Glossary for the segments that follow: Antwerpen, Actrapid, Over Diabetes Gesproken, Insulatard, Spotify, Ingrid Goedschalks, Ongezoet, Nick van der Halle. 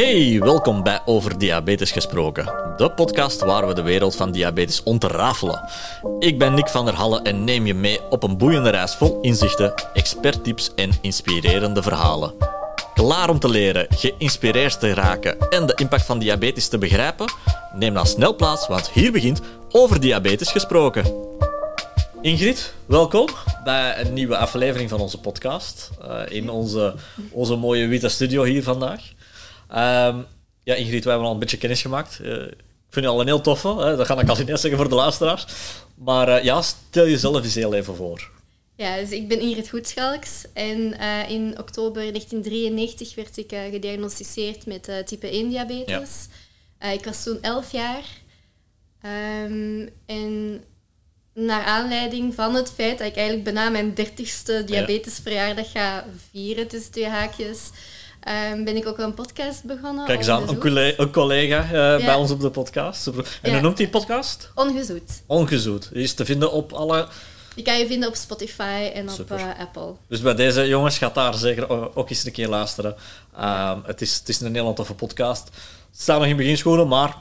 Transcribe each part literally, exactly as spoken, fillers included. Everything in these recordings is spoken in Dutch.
Hey, welkom bij Over Diabetes Gesproken, de podcast waar we de wereld van diabetes ontrafelen. Ik ben Nick van der Halle en neem je mee op een boeiende reis vol inzichten, experttips en inspirerende verhalen. Klaar om te leren, geïnspireerd te raken en de impact van diabetes te begrijpen? Neem dan snel plaats, want hier begint Over Diabetes Gesproken. Ingrid, welkom bij een nieuwe aflevering van onze podcast uh, in onze, onze mooie witte studio hier vandaag. Um, ja, Ingrid, wij hebben al een beetje kennis gemaakt. Uh, ik vind je al een heel toffe, hè? Dat ga ik al niet zeggen voor de luisteraars. Maar uh, ja, stel jezelf eens heel even voor. Ja, dus ik ben Ingrid Goedschalks en uh, in oktober negentien drieënnegentig werd ik uh, gediagnosticeerd met uh, type één diabetes. Ja. Uh, ik was toen elf jaar um, en naar aanleiding van het feit dat ik eigenlijk bijna mijn dertigste diabetesverjaardag ga vieren tussen twee haakjes, Um, ben ik ook een podcast begonnen. Kijk eens aan, een collega, een collega uh, ja. bij ons op de podcast. En ja. hoe noemt die podcast? Ongezoet. Ongezoet. Die is te vinden op alle... Die kan je vinden op Spotify en Super. op uh, Apple. Dus bij deze jongens gaat daar zeker ook eens een keer luisteren. Um, ja. het, is, het is een heel toffe podcast. Het staat nog in beginscholen, maar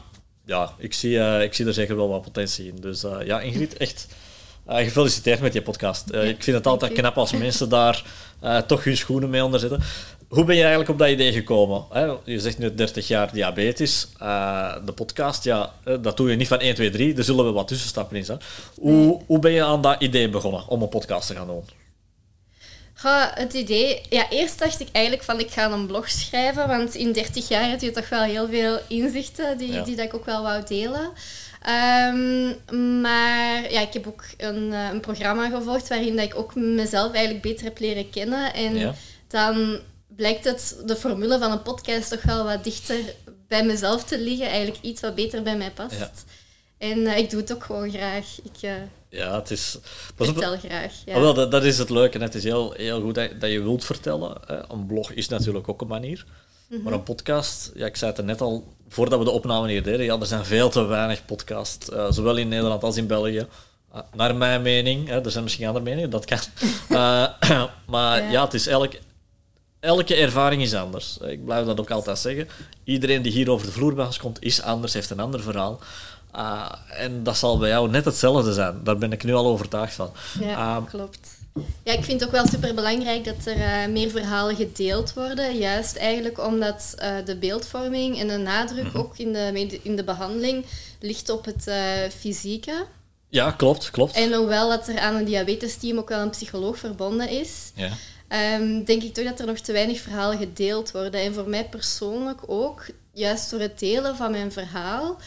ja, ik, zie, uh, ik zie er zeker wel wat potentie in. Dus uh, ja, Ingrid, echt... Uh, gefeliciteerd met je podcast. Uh, ja, ik vind het altijd knap als mensen daar uh, toch hun schoenen mee onder zetten. Hoe ben je eigenlijk op dat idee gekomen? Hè? Je zegt nu dertig jaar diabetes. Uh, de podcast, ja, dat doe je niet van één, twee, drie. Er zullen we wat tussenstappen in zijn. Hoe, hoe ben je aan dat idee begonnen om een podcast te gaan doen? Ja, het idee... Ja, eerst dacht ik eigenlijk van ik ga een blog schrijven. Want in dertig jaar heb je toch wel heel veel inzichten die, ja. die dat ik ook wel wou delen. Um, maar ja, ik heb ook een, uh, een programma gevolgd waarin dat ik ook mezelf eigenlijk beter heb leren kennen. En ja. dan blijkt het de formule van een podcast toch wel wat dichter bij mezelf te liggen. Eigenlijk iets wat beter bij mij past. Ja. En uh, ik doe het ook gewoon graag. Ik uh, ja, het is, pas op, vertel graag. Ja. Oh, wel, dat, dat is het leuke. Het is heel, heel goed dat, dat je wilt vertellen. Hè. Een blog is natuurlijk ook een manier. Mm-hmm. Maar een podcast, ja, ik zei het er net al, voordat we de opname hier deden, ja, er zijn veel te weinig podcasts, uh, zowel in Nederland als in België. Uh, naar mijn mening, hè, er zijn misschien andere meningen, dat kan. Uh, maar ja. ja, het is elk, elke ervaring is anders. Ik blijf dat ook altijd zeggen. Iedereen die hier over de vloerbaas komt, is anders, heeft een ander verhaal. Uh, en dat zal bij jou net hetzelfde zijn. Daar ben ik nu al overtuigd van. Ja, uh, klopt. Ja, ik vind het ook wel superbelangrijk dat er uh, meer verhalen gedeeld worden. Juist eigenlijk omdat uh, de beeldvorming en de nadruk mm-hmm. ook in de, in de behandeling ligt op het uh, fysieke. Ja, klopt, klopt. En hoewel dat er aan een diabetesteam ook wel een psycholoog verbonden is, ja. um, denk ik toch dat er nog te weinig verhalen gedeeld worden. En voor mij persoonlijk ook, juist door het delen van mijn verhaal,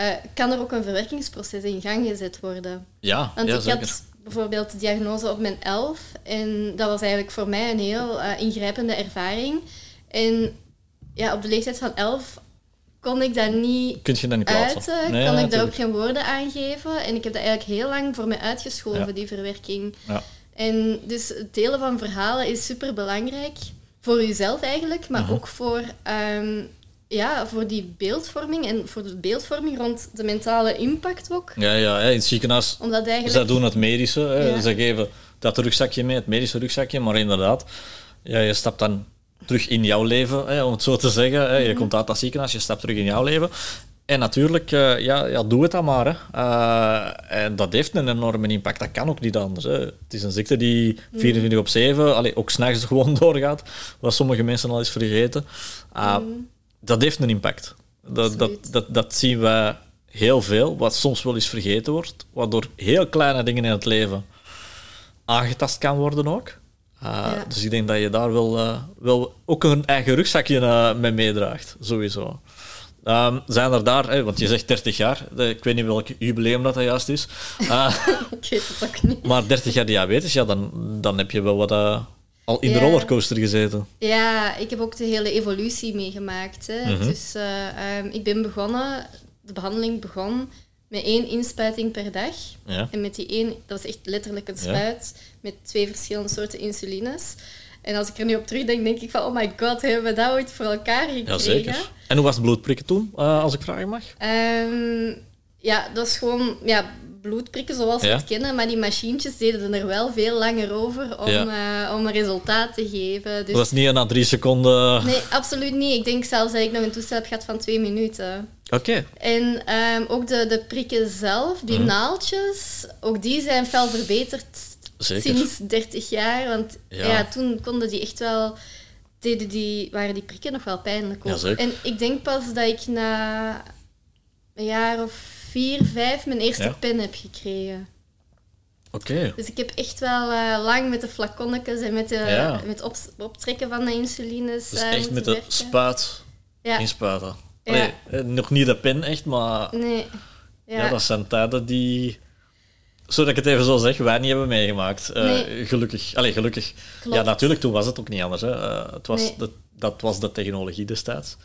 uh, kan er ook een verwerkingsproces in gang gezet worden. Ja, Want ja, ik zeker. Had bijvoorbeeld de diagnose op mijn elf. En dat was eigenlijk voor mij een heel uh, ingrijpende ervaring. En ja, op de leeftijd van elf kon ik dat niet Kun je dat niet plaatsen? uiten. Nee, kon ja, ik daar ook geen woorden aan geven. En ik heb dat eigenlijk heel lang voor mij uitgeschoven, ja. die verwerking. Ja. En dus het delen van verhalen is superbelangrijk. Voor jezelf eigenlijk, maar mm-hmm. ook voor, um, ja, voor die beeldvorming. En voor de beeldvorming rond de mentale impact ook. Ja, ja, in het ziekenhuis. Omdat eigenlijk... Zij doen het medische. Hè. Ja. Ze geven dat rugzakje mee, het medische rugzakje. Maar inderdaad, ja, je stapt dan terug in jouw leven, hè, om het zo te zeggen. Hè. Je mm-hmm. komt uit dat ziekenhuis, je stapt terug in jouw leven. En natuurlijk, uh, ja, ja, doe het dan maar. Hè. Uh, en dat heeft een enorme impact. Dat kan ook niet anders. Hè. Het is een ziekte die vierentwintig op zeven, allee, ook 's nachts gewoon doorgaat. Wat sommige mensen al eens vergeten. Uh, mm. Dat heeft een impact. Dat, dat, dat, dat zien we heel veel, wat soms wel eens vergeten wordt, waardoor heel kleine dingen in het leven aangetast kan worden ook. Uh, ja. Dus ik denk dat je daar wel, uh, wel ook een eigen rugzakje uh, mee meedraagt, sowieso. Um, zijn er daar, hè, want je zegt dertig jaar, ik weet niet welk jubileum dat, dat juist is. Uh, ik weet het ook niet. Maar dertig jaar diabetes, ja, dan, dan heb je wel wat... Uh, Al in ja. de rollercoaster gezeten. Ja, ik heb ook de hele evolutie meegemaakt. Hè. Mm-hmm. Dus uh, um, ik ben begonnen, de behandeling begon met één inspuiting per dag. Ja. En met die één, dat was echt letterlijk een spuit, ja. met twee verschillende soorten insulines. En als ik er nu op terugdenk, denk ik van, oh my god, hebben we dat ooit voor elkaar gekregen? Ja, zeker. En hoe was het bloedprikken toen, uh, als ik vragen mag? Um, ja, dat is gewoon... Ja, bloed prikken zoals we ja. het kennen, maar die machientjes deden er wel veel langer over om, ja. uh, om een resultaat te geven. Dus dat is niet na drie seconden... Nee, absoluut niet. Ik denk zelfs dat ik nog een toestel heb gehad van twee minuten. Oké. Okay. En um, ook de, de prikken zelf, die mm. naaldjes, ook die zijn fel verbeterd Zeker. sinds dertig jaar. Want ja. ja, toen konden die echt wel... Deden die, waren die prikken nog wel pijnlijk ook. Ja, en ik denk pas dat ik na een jaar of vier, vijf mijn eerste ja. pen heb gekregen. Oké. Okay. Dus ik heb echt wel uh, lang met de flaconnetjes en met, de, ja. met op, optrekken van de insulines Dus uh, echt met de spuit ja. inspuiten. Ja. Nee, nog niet de pen echt, maar... Nee. Ja, ja dat zijn tijden die... Zodat ik het even zo zeg, wij niet hebben meegemaakt. Uh, nee. Gelukkig. Allee, gelukkig. Klopt. Ja, natuurlijk, toen was het ook niet anders. Hè. Uh, het was nee. de, dat was de technologie destijds.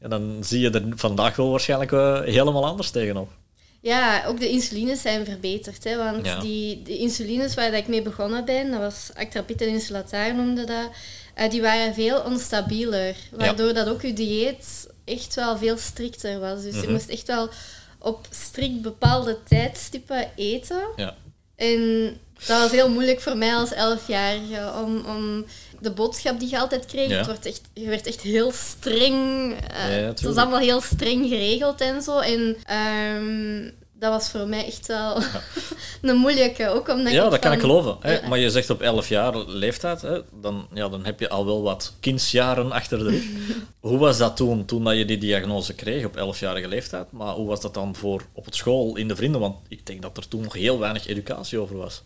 En dan zie je er vandaag wel waarschijnlijk uh, helemaal anders tegenop. Ja, ook de insulines zijn verbeterd. Hè, want ja. die, die insulines waar ik mee begonnen ben, dat was Actrapid en Insulatard noemde dat, uh, die waren veel onstabieler. Waardoor ja. dat ook je dieet echt wel veel strikter was. Dus mm-hmm. je moest echt wel... op strikt bepaalde tijdstippen eten. Ja. En dat was heel moeilijk voor mij als elfjarige. Om, om de boodschap die je altijd kreeg, ja. het wordt echt, je werd echt heel streng. Uh, ja, ja, het was allemaal heel streng geregeld en zo. En um, dat was voor mij echt wel ja. een moeilijke. Ook omdat ja, dat van, kan ik geloven. Hè? Ja. Maar je zegt op elf jaar leeftijd, hè? Dan, ja, dan heb je al wel wat kindsjaren achter de rug. Hoe was dat toen, toen dat je die diagnose kreeg op elfjarige leeftijd? Maar hoe was dat dan voor op het school, in de vrienden? Want ik denk dat er toen nog heel weinig educatie over was.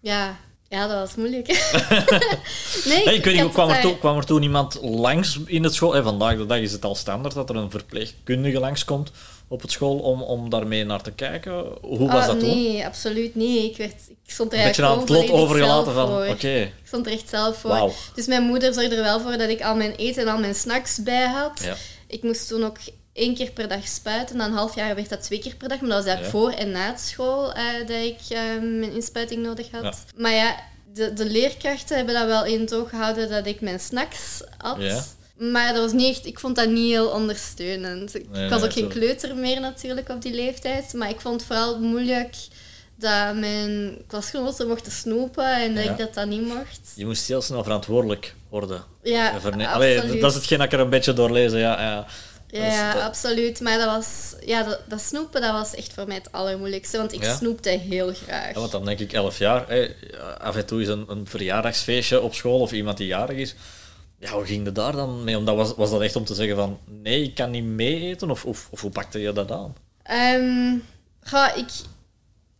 Ja, ja dat was moeilijk. nee, nee, ik weet niet, kwam er, toe, kwam er toen iemand langs in het school? Hey, vandaag de dag is het al standaard dat er een verpleegkundige langskomt op het school om, om daarmee naar te kijken. Hoe oh, was dat nee, toen? Nee, absoluut niet. Ik, werd, ik stond er eigenlijk aan het lot overgelaten van, oké. Okay. Ik stond er echt zelf voor. Wow. Dus mijn moeder zorgde er wel voor dat ik al mijn eten en al mijn snacks bij had. Ja. Ik moest toen ook één keer per dag spuiten. Na een half jaar werd dat twee keer per dag. Maar dat was eigenlijk ja. voor en na het school uh, dat ik uh, mijn inspuiting nodig had. Ja. Maar ja, de, de leerkrachten hebben dat wel in toog gehouden dat ik mijn snacks at. Ja. Maar dat was niet echt, ik vond dat niet heel ondersteunend. Ik nee, was ook nee, geen kleuter meer natuurlijk op die leeftijd. Maar ik vond het vooral moeilijk dat mijn klasgenoten mochten snoepen en dat ja. ik dat dan niet mocht. Je moest heel snel verantwoordelijk worden. Ja, Verne- Allee, dat is hetgeen dat ik er een beetje doorlezen. Ja, ja. ja, ja dat... absoluut. Maar dat, was, ja, dat, dat snoepen dat was echt voor mij het allermoeilijkste. Want ik ja? snoepte heel graag. Ja, want dan denk ik elf jaar. Hey, af en toe is een, een verjaardagsfeestje op school of iemand die jarig is. Ja, hoe ging je daar dan mee? Omdat was, was dat echt om te zeggen van... Nee, ik kan niet mee eten? Of, of, of hoe pakte je dat aan? Um, ja, ik,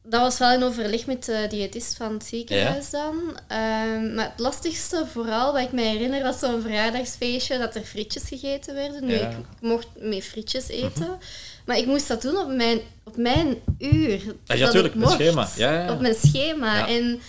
dat was wel in overleg met de diëtist van het ziekenhuis ja. dan. Um, maar het lastigste vooral, wat ik me herinner, was zo'n verjaardagsfeestje. Dat er frietjes gegeten werden. Nu, ja. ik, ik mocht mee frietjes eten. Mm-hmm. Maar ik moest dat doen op mijn, op mijn uur. Ja, natuurlijk. Met schema. Ja, ja, ja. Op mijn schema. Ja. En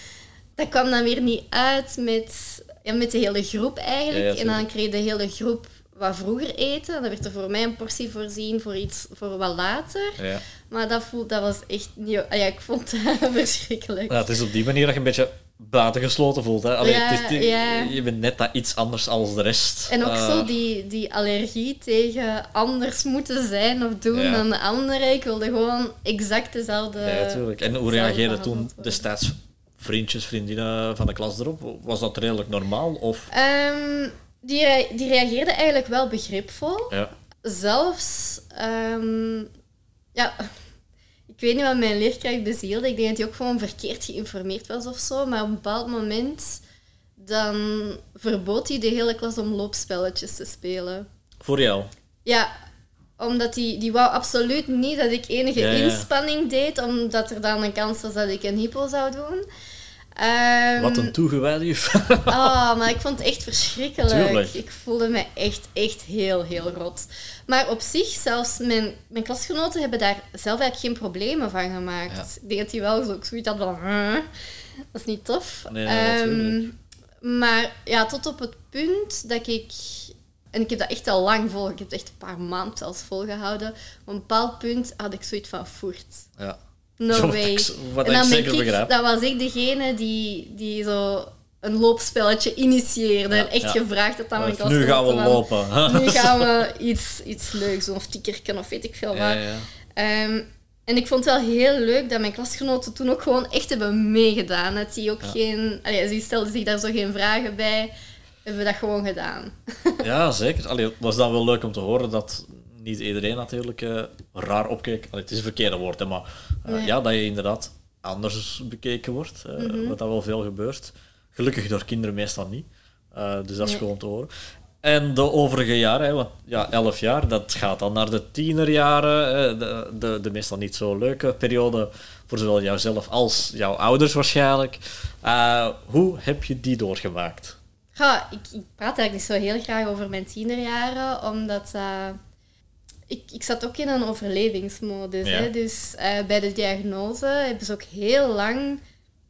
dat kwam dan weer niet uit met... Ja, met de hele groep eigenlijk. Ja, ja, en dan kreeg de hele groep wat vroeger eten. Dan werd er voor mij een portie voorzien voor iets voor wat later. Ja. Maar dat, voel, dat was echt... Ja, ik vond dat verschrikkelijk. Ja, het is op die manier dat je een beetje buitengesloten voelt. Hè? Allee, ja, het is, ja. Je bent net dat iets anders als de rest. En ook uh. zo die, die allergie tegen anders moeten zijn of doen ja. dan de anderen. Ik wilde gewoon exact dezelfde... Ja, natuurlijk. En hoe reageerde toen destijds... Vriendjes, vriendinnen van de klas erop, was dat redelijk normaal? Of? Um, die, re- die reageerden eigenlijk wel begripvol. Ja. Zelfs, um, ja, ik weet niet wat mijn leerkracht bezielde. Ik denk dat hij ook gewoon verkeerd geïnformeerd was of zo. Maar op een bepaald moment dan verbood hij de hele klas om loopspelletjes te spelen. Voor jou? Ja. Omdat die, die wou absoluut niet dat ik enige ja, ja. inspanning deed, omdat er dan een kans was dat ik een hypo zou doen. Um, Wat een toegewijde juf. Oh, maar ik vond het echt verschrikkelijk. Tuurlijk. Ik voelde me echt, echt heel, heel rot. Maar op zich, zelfs mijn, mijn klasgenoten hebben daar zelf eigenlijk geen problemen van gemaakt. Ja. Ik denk dat die wel zo, zoiets had van... Dat is niet tof. Nee, nee, um, maar ja, tot op het punt dat ik... En ik heb dat echt al lang volgehouden. Ik heb het echt een paar maanden zelfs volgehouden. Op een bepaald punt had ik zoiets van voert. Ja. No way. Ik, wat en dan ik zeker ik, begrijp. Dat was ik degene die, die zo een loopspelletje initieerde. Ja, en echt ja. gevraagd dat aan mijn klas. Nu gaan we lopen. Nu gaan we iets, iets leuks doen. Of tikkerken of weet ik veel wat. Ja, ja. Um, En ik vond het wel heel leuk dat mijn klasgenoten toen ook gewoon echt hebben meegedaan. Dat die ook ja. geen... Allee, die stelden zich daar zo geen vragen bij. Hebben we dat gewoon gedaan. Ja, zeker. Allee, was dat wel leuk om te horen dat niet iedereen natuurlijk uh, raar opkeek. Allee, het is een verkeerde woord, hè, maar uh, nee. ja, dat je inderdaad anders bekeken wordt. Uh, mm-hmm. Wat dat wel veel gebeurt. Gelukkig door kinderen meestal niet. Uh, dus dat is nee. gewoon te horen. En de overige jaren, hè, want ja, elf jaar, dat gaat dan naar de tienerjaren, de, de, de meestal niet zo leuke periode voor zowel jouzelf als jouw ouders waarschijnlijk. Uh, hoe heb je die doorgemaakt? Ja, ik, ik praat eigenlijk niet zo heel graag over mijn tienerjaren, omdat uh, ik, ik zat ook in een overlevingsmodus. Ja. Hè, dus uh, bij de diagnose hebben ze ook heel lang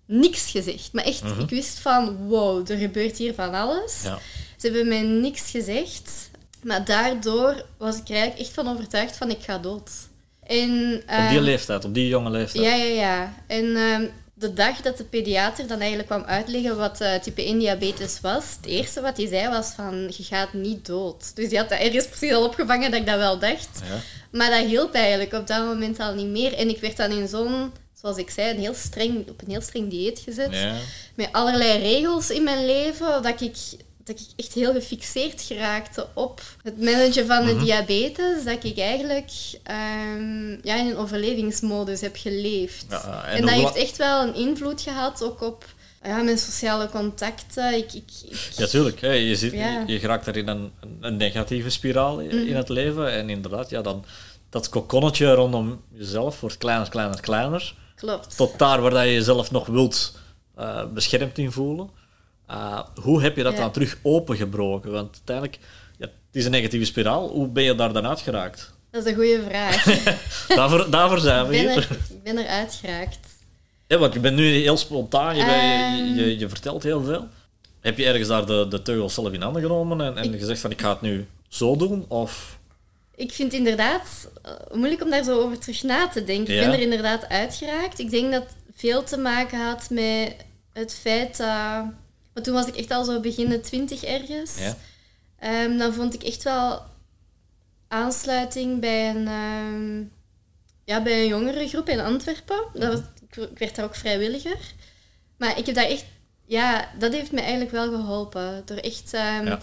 niks gezegd. Maar echt, mm-hmm. ik wist van, wow, er gebeurt hier van alles. Ja. Ze hebben mij niks gezegd, maar daardoor was ik er eigenlijk echt van overtuigd van ik ga dood. En, uh, op die leeftijd, op die jonge leeftijd? Ja, ja, ja. En uh, de dag dat de pediater dan eigenlijk kwam uitleggen wat uh, type één diabetes was, het eerste wat hij zei was van je gaat niet dood. Dus die had dat ergens precies al opgevangen dat ik dat wel dacht. Ja. Maar dat hielp eigenlijk op dat moment al niet meer. En ik werd dan in zo'n... Zoals ik zei, een heel streng, op een heel streng dieet gezet. Ja. Met allerlei regels in mijn leven. Dat ik, dat ik echt heel gefixeerd geraakte op het managen van de mm-hmm. diabetes. Dat ik eigenlijk um, ja, in een overlevingsmodus heb geleefd. Ja, en en dat heeft echt wel een invloed gehad ook op ja, mijn sociale contacten. Ik, ik, ik, ja, tuurlijk. Hè. Je, zit, ja. je, je geraakt daar in een, een negatieve spiraal in mm-hmm. het leven. En inderdaad, ja, dan dat kokonnetje rondom jezelf wordt kleiner, kleiner, kleiner. Klopt. Tot daar waar je jezelf nog wilt uh, beschermd in voelen. Uh, hoe heb je dat ja. dan terug opengebroken? Want uiteindelijk, ja, het is een negatieve spiraal. Hoe ben je daar dan uitgeraakt? Dat is een goede vraag. daarvoor, daarvoor zijn we hier. Er, ik ben er uitgeraakt. Ja, want je bent nu heel spontaan. Je, um... ben, je, je, je vertelt heel veel. Heb je ergens daar de, de teugels zelf in handen genomen en, en ik... gezegd van ik ga het nu zo doen? Of... Ik vind het inderdaad moeilijk om daar zo over terug na te denken. Ja. Ik ben er inderdaad uitgeraakt. Ik denk dat veel te maken had met het feit dat... Uh, want toen was ik echt al zo beginnen twintig ergens. Ja. Um, dan vond ik echt wel aansluiting bij een, um, ja, bij een jongere groep in Antwerpen. Dat was, ik werd daar ook vrijwilliger. Maar ik heb daar echt... Ja, dat heeft me eigenlijk wel geholpen. Door echt um, ja.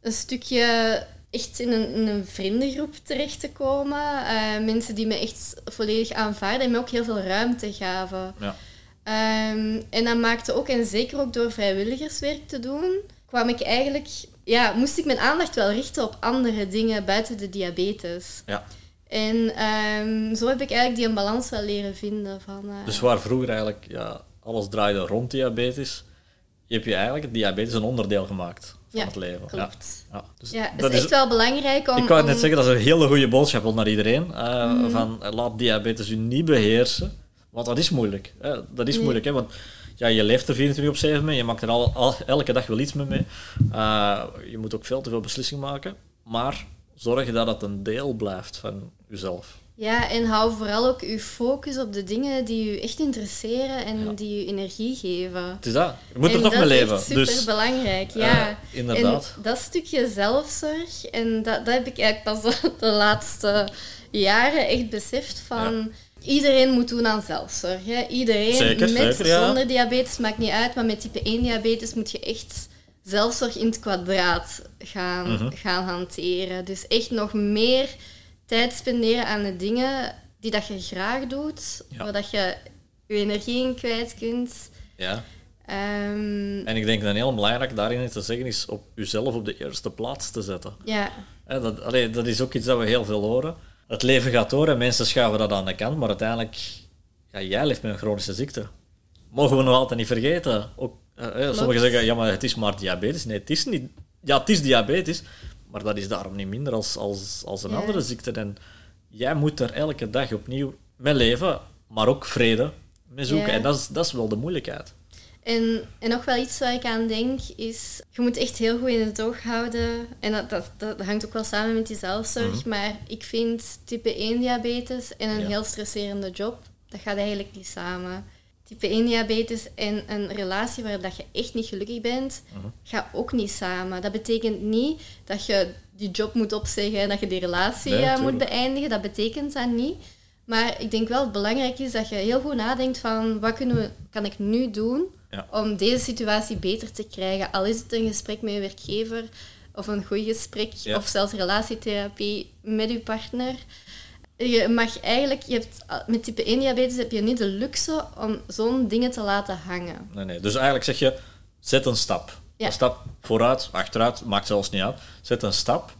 een stukje... echt in een, in een vriendengroep terecht te komen. Uh, mensen die me echt volledig aanvaarden en me ook heel veel ruimte gaven. Ja. Um, en dat maakte ook, en zeker ook door vrijwilligerswerk te doen, kwam ik eigenlijk... Ja, moest ik mijn aandacht wel richten op andere dingen buiten de diabetes. Ja. En um, zo heb ik eigenlijk die een balans wel leren vinden. Van, uh, dus waar vroeger eigenlijk ja, alles draaide rond diabetes, je hebt je eigenlijk diabetes een onderdeel gemaakt. Ja, het leven. Klopt. Ja. Ja. Dus ja, het is, dat is echt wel belangrijk om... Ik kan het net om... zeggen, dat is een hele goede boodschap naar iedereen. Uh, mm. Van, laat diabetes u niet beheersen. Want dat is moeilijk. Hè? Dat is nee. moeilijk, hè? Want ja, je leeft er vierentwintig op zeven mee. Je maakt er al, al, elke dag wel iets mee. Uh, je moet ook veel te veel beslissingen maken. Maar zorg dat het een deel blijft van jezelf. Ja, en hou vooral ook je focus op de dingen die je echt interesseren en ja. die je energie geven. Het is dat. Je moet en er toch mee leven. Dat is superbelangrijk, dus, ja. Uh, inderdaad. En dat stukje zelfzorg, en dat, dat heb ik eigenlijk pas de laatste jaren echt beseft van... Ja. Iedereen moet doen aan zelfzorg. Hè. Iedereen zeker, met zeker, ja. zonder diabetes, maakt niet uit, maar met type één diabetes moet je echt zelfzorg in het kwadraat gaan, mm-hmm. gaan hanteren. Dus echt nog meer... tijd spenderen aan de dingen die dat je graag doet, ja. waar dat je je energie in kwijt kunt. Ja. Um, en ik denk dat een heel belangrijk daarin te zeggen is op jezelf op de eerste plaats te zetten. Ja. He, dat, allee, dat is ook iets dat we heel veel horen. Het leven gaat door en mensen schuiven dat aan de kant, maar uiteindelijk, ja, jij leeft met een chronische ziekte. Mogen we nog altijd niet vergeten. Ook, uh, sommigen zeggen, ja, maar het is maar diabetes. Nee, het is niet. Ja, het is diabetes. Maar dat is daarom niet minder als, als, als een ja. andere ziekte. En jij moet er elke dag opnieuw mee leven, maar ook vrede mee zoeken. Ja. En dat is, dat is wel de moeilijkheid. En, en nog wel iets waar ik aan denk, is... Je moet echt heel goed in het oog houden. En dat, dat, dat hangt ook wel samen met die zelfzorg. Mm-hmm. Maar ik vind type één diabetes en een ja. heel stresserende job, dat gaat eigenlijk niet samen. Type één diabetes en een relatie waar dat je echt niet gelukkig bent, uh-huh. gaat ook niet samen. Dat betekent niet dat je die job moet opzeggen en dat je die relatie nee, moet beëindigen. Dat betekent dat niet. Maar ik denk wel dat het belangrijk is dat je heel goed nadenkt van wat kunnen we, kan ik nu doen ja. om deze situatie beter te krijgen. Al is het een gesprek met je werkgever of een goed gesprek ja. of zelfs relatietherapie met je partner. Je mag eigenlijk, je hebt, met type één diabetes heb je niet de luxe om zo'n dingen te laten hangen. Nee, nee. Dus eigenlijk zeg je, zet een stap. Ja. Een stap vooruit, achteruit, maakt zelfs niet uit. Zet een stap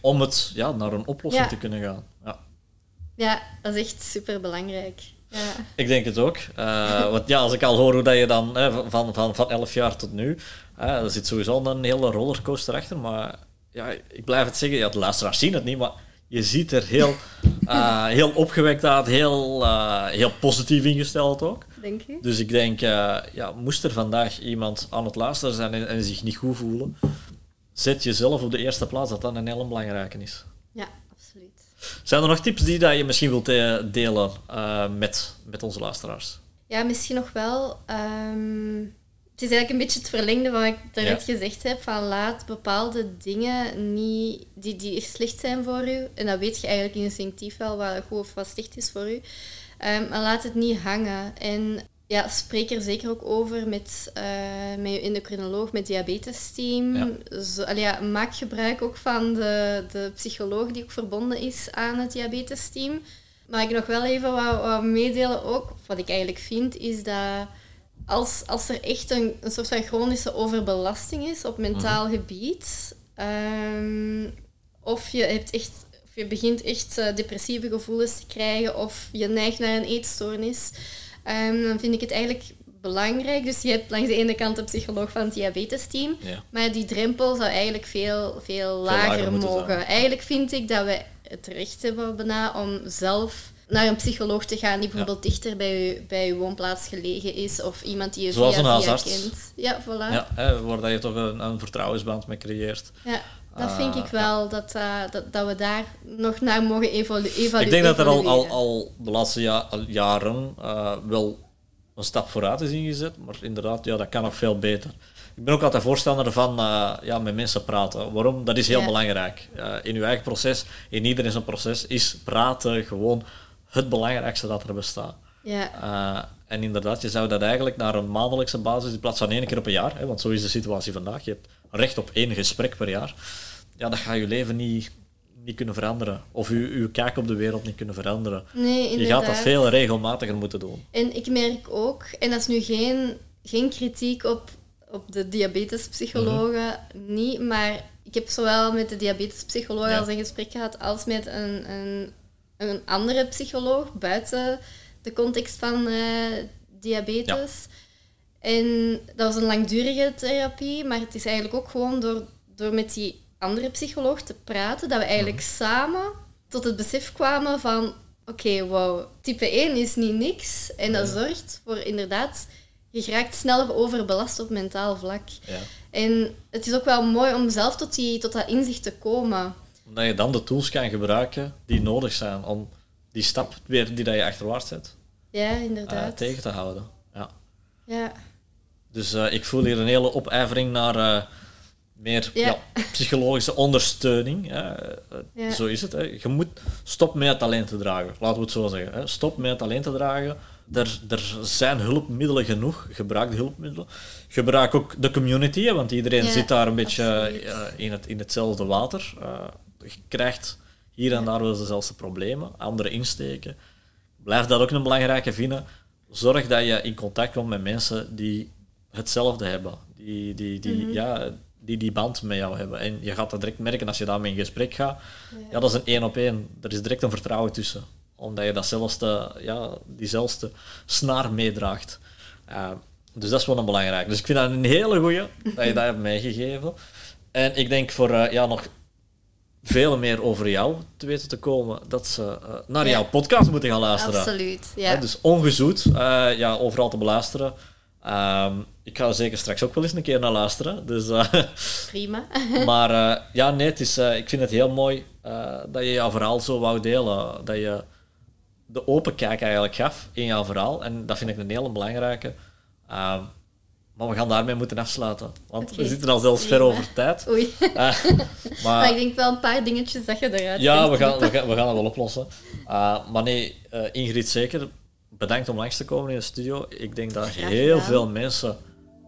om het ja, naar een oplossing ja. te kunnen gaan. Ja. Ja, dat is echt superbelangrijk. Ja. Ik denk het ook. Uh, want ja, als ik al hoor hoe dat je dan hè, van, van, van elf jaar tot nu, hè, er zit sowieso een hele rollercoaster achter, maar ja, ik blijf het zeggen, ja, de luisteraars zien het niet, maar je ziet er heel, uh, heel opgewekt uit, heel, uh, heel positief ingesteld ook. Denk je? Dus ik denk, uh, ja, moest er vandaag iemand aan het luisteren zijn en, en zich niet goed voelen, zet jezelf op de eerste plaats, dat dat een heel belangrijke is. Ja, absoluut. Zijn er nog tips die dat je misschien wilt delen uh, met, met onze luisteraars? Ja, misschien nog wel. Um, het is eigenlijk een beetje het verlengde van wat ik daarnet ja. gezegd heb. Van laat bepaalde dingen niet, die, die echt slecht zijn voor u. En dat weet je eigenlijk instinctief wel, wat goed of wat slecht is voor u. Um, maar laat het niet hangen. En ja, spreek er zeker ook over met, uh, met je endocrinoloog, met het diabetesteam. Ja. Zo, allee, ja, maak gebruik ook van de, de psycholoog die ook verbonden is aan het diabetesteam. Maar ik nog wel even wat, wat meedelen ook. Wat ik eigenlijk vind, is dat als, als er echt een, een soort van chronische overbelasting is op mentaal mm. gebied, um, of je hebt echt... je begint echt uh, depressieve gevoelens te krijgen of je neigt naar een eetstoornis, um, dan vind ik het eigenlijk belangrijk. Dus je hebt langs de ene kant de psycholoog van het diabetesteam, ja. maar die drempel zou eigenlijk veel, veel, veel lager, lager mogen. Zijn. Eigenlijk vind ik dat we het recht hebben bijna om zelf naar een psycholoog te gaan die bijvoorbeeld ja. dichter bij je, bij je woonplaats gelegen is of iemand die je zoals via, via kent. Ja, voilà. Ja, hè, waar je toch een, een vertrouwensband mee creëert. Ja. Dat vind ik wel, uh, ja. dat, uh, dat, dat we daar nog naar mogen evolu- evalueren. Ik denk dat er al, al, al de laatste ja- al jaren uh, wel een stap vooruit is ingezet, maar inderdaad, ja, dat kan nog veel beter. Ik ben ook altijd voorstander van uh, ja, met mensen praten. Waarom? Dat is heel ja. belangrijk. Uh, in uw eigen proces, in iedereen zijn proces, is praten gewoon het belangrijkste dat er bestaat. Ja. Uh, en inderdaad, je zou dat eigenlijk naar een maandelijkse basis, in plaats van één keer op een jaar, hè, want zo is de situatie vandaag, je hebt recht op één gesprek per jaar, ja, dat gaat je leven niet, niet kunnen veranderen. Of je, je kijk op de wereld niet kunnen veranderen. Nee, inderdaad. Je gaat dat veel regelmatiger moeten doen. En ik merk ook, en dat is nu geen, geen kritiek op, op de diabetespsychologen, mm-hmm. niet, maar ik heb zowel met de diabetespsycholoog ja. als een gesprek gehad, als met een, een, een andere psycholoog buiten de context van uh, diabetes. Ja. En dat was een langdurige therapie, maar het is eigenlijk ook gewoon door, door met die andere psycholoog te praten, dat we eigenlijk mm-hmm. samen tot het besef kwamen van oké, okay, wow, type één is niet niks. En dat ja. zorgt voor inderdaad, je raakt sneller overbelast op mentaal vlak. Ja. En het is ook wel mooi om zelf tot, die, tot dat inzicht te komen. Omdat je dan de tools kan gebruiken die nodig zijn om die stap weer die je achterwaarts zet, ja, inderdaad. Uh, tegen te houden. Ja. Ja. Dus uh, ik voel hier een hele opijvering naar uh, meer ja. Ja, psychologische ondersteuning. Hè. Uh, ja. Zo is het. Hè. Je moet stop met het alleen te dragen. Laten we het zo zeggen. Hè. Stop met het alleen te dragen. Er, er zijn hulpmiddelen genoeg. Gebruik de hulpmiddelen. Gebruik ook de community, hè, want iedereen ja, zit daar een beetje uh, in, het, in hetzelfde water. Uh, je krijgt hier en ja. daar wel dezelfde problemen. Andere insteken. Blijf dat ook een belangrijke vinden. Zorg dat je in contact komt met mensen die hetzelfde hebben. Die die, die, mm-hmm. ja, die die band met jou hebben. En je gaat dat direct merken als je daarmee in gesprek gaat. Ja. ja, dat is een één op één. Er is direct een vertrouwen tussen. Omdat je datzelfde, ja, diezelfde snaar meedraagt. Uh, dus dat is wel een belangrijk. Dus ik vind dat een hele goeie dat je dat hebt meegegeven. En ik denk voor uh, ja, nog veel meer over jou te weten te komen, dat ze uh, naar ja. jouw podcast moeten gaan luisteren. Absoluut, ja. ja dus Ongezoet, uh, ja, overal te beluisteren. Um, ik ga er zeker straks ook wel eens een keer naar luisteren. Dus, uh, Prima. maar uh, ja, nee, het is, uh, ik vind het heel mooi uh, dat je jouw verhaal zo wou delen. Dat je de open kijk eigenlijk gaf in jouw verhaal. En dat vind ik een hele belangrijke. Uh, Maar we gaan daarmee moeten afsluiten. Want okay. we zitten al zelfs ver over tijd. Oei. Uh, maar, maar ik denk wel een paar dingetjes dat je eruit ja, kunt. Ja, we gaan, we, gaan, we gaan het wel oplossen. Uh, maar nee, uh, Ingrid, zeker. Bedankt om langs te komen in de studio. Ik denk dat Graag heel gedaan. veel mensen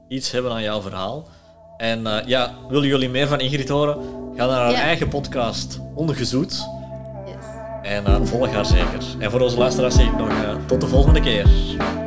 iets hebben aan jouw verhaal. En uh, ja, willen jullie meer van Ingrid horen? Ga naar haar ja. eigen podcast, Ongezoet. Yes. En uh, volg haar zeker. En voor onze luisteraars zeg ik nog uh, tot de volgende keer.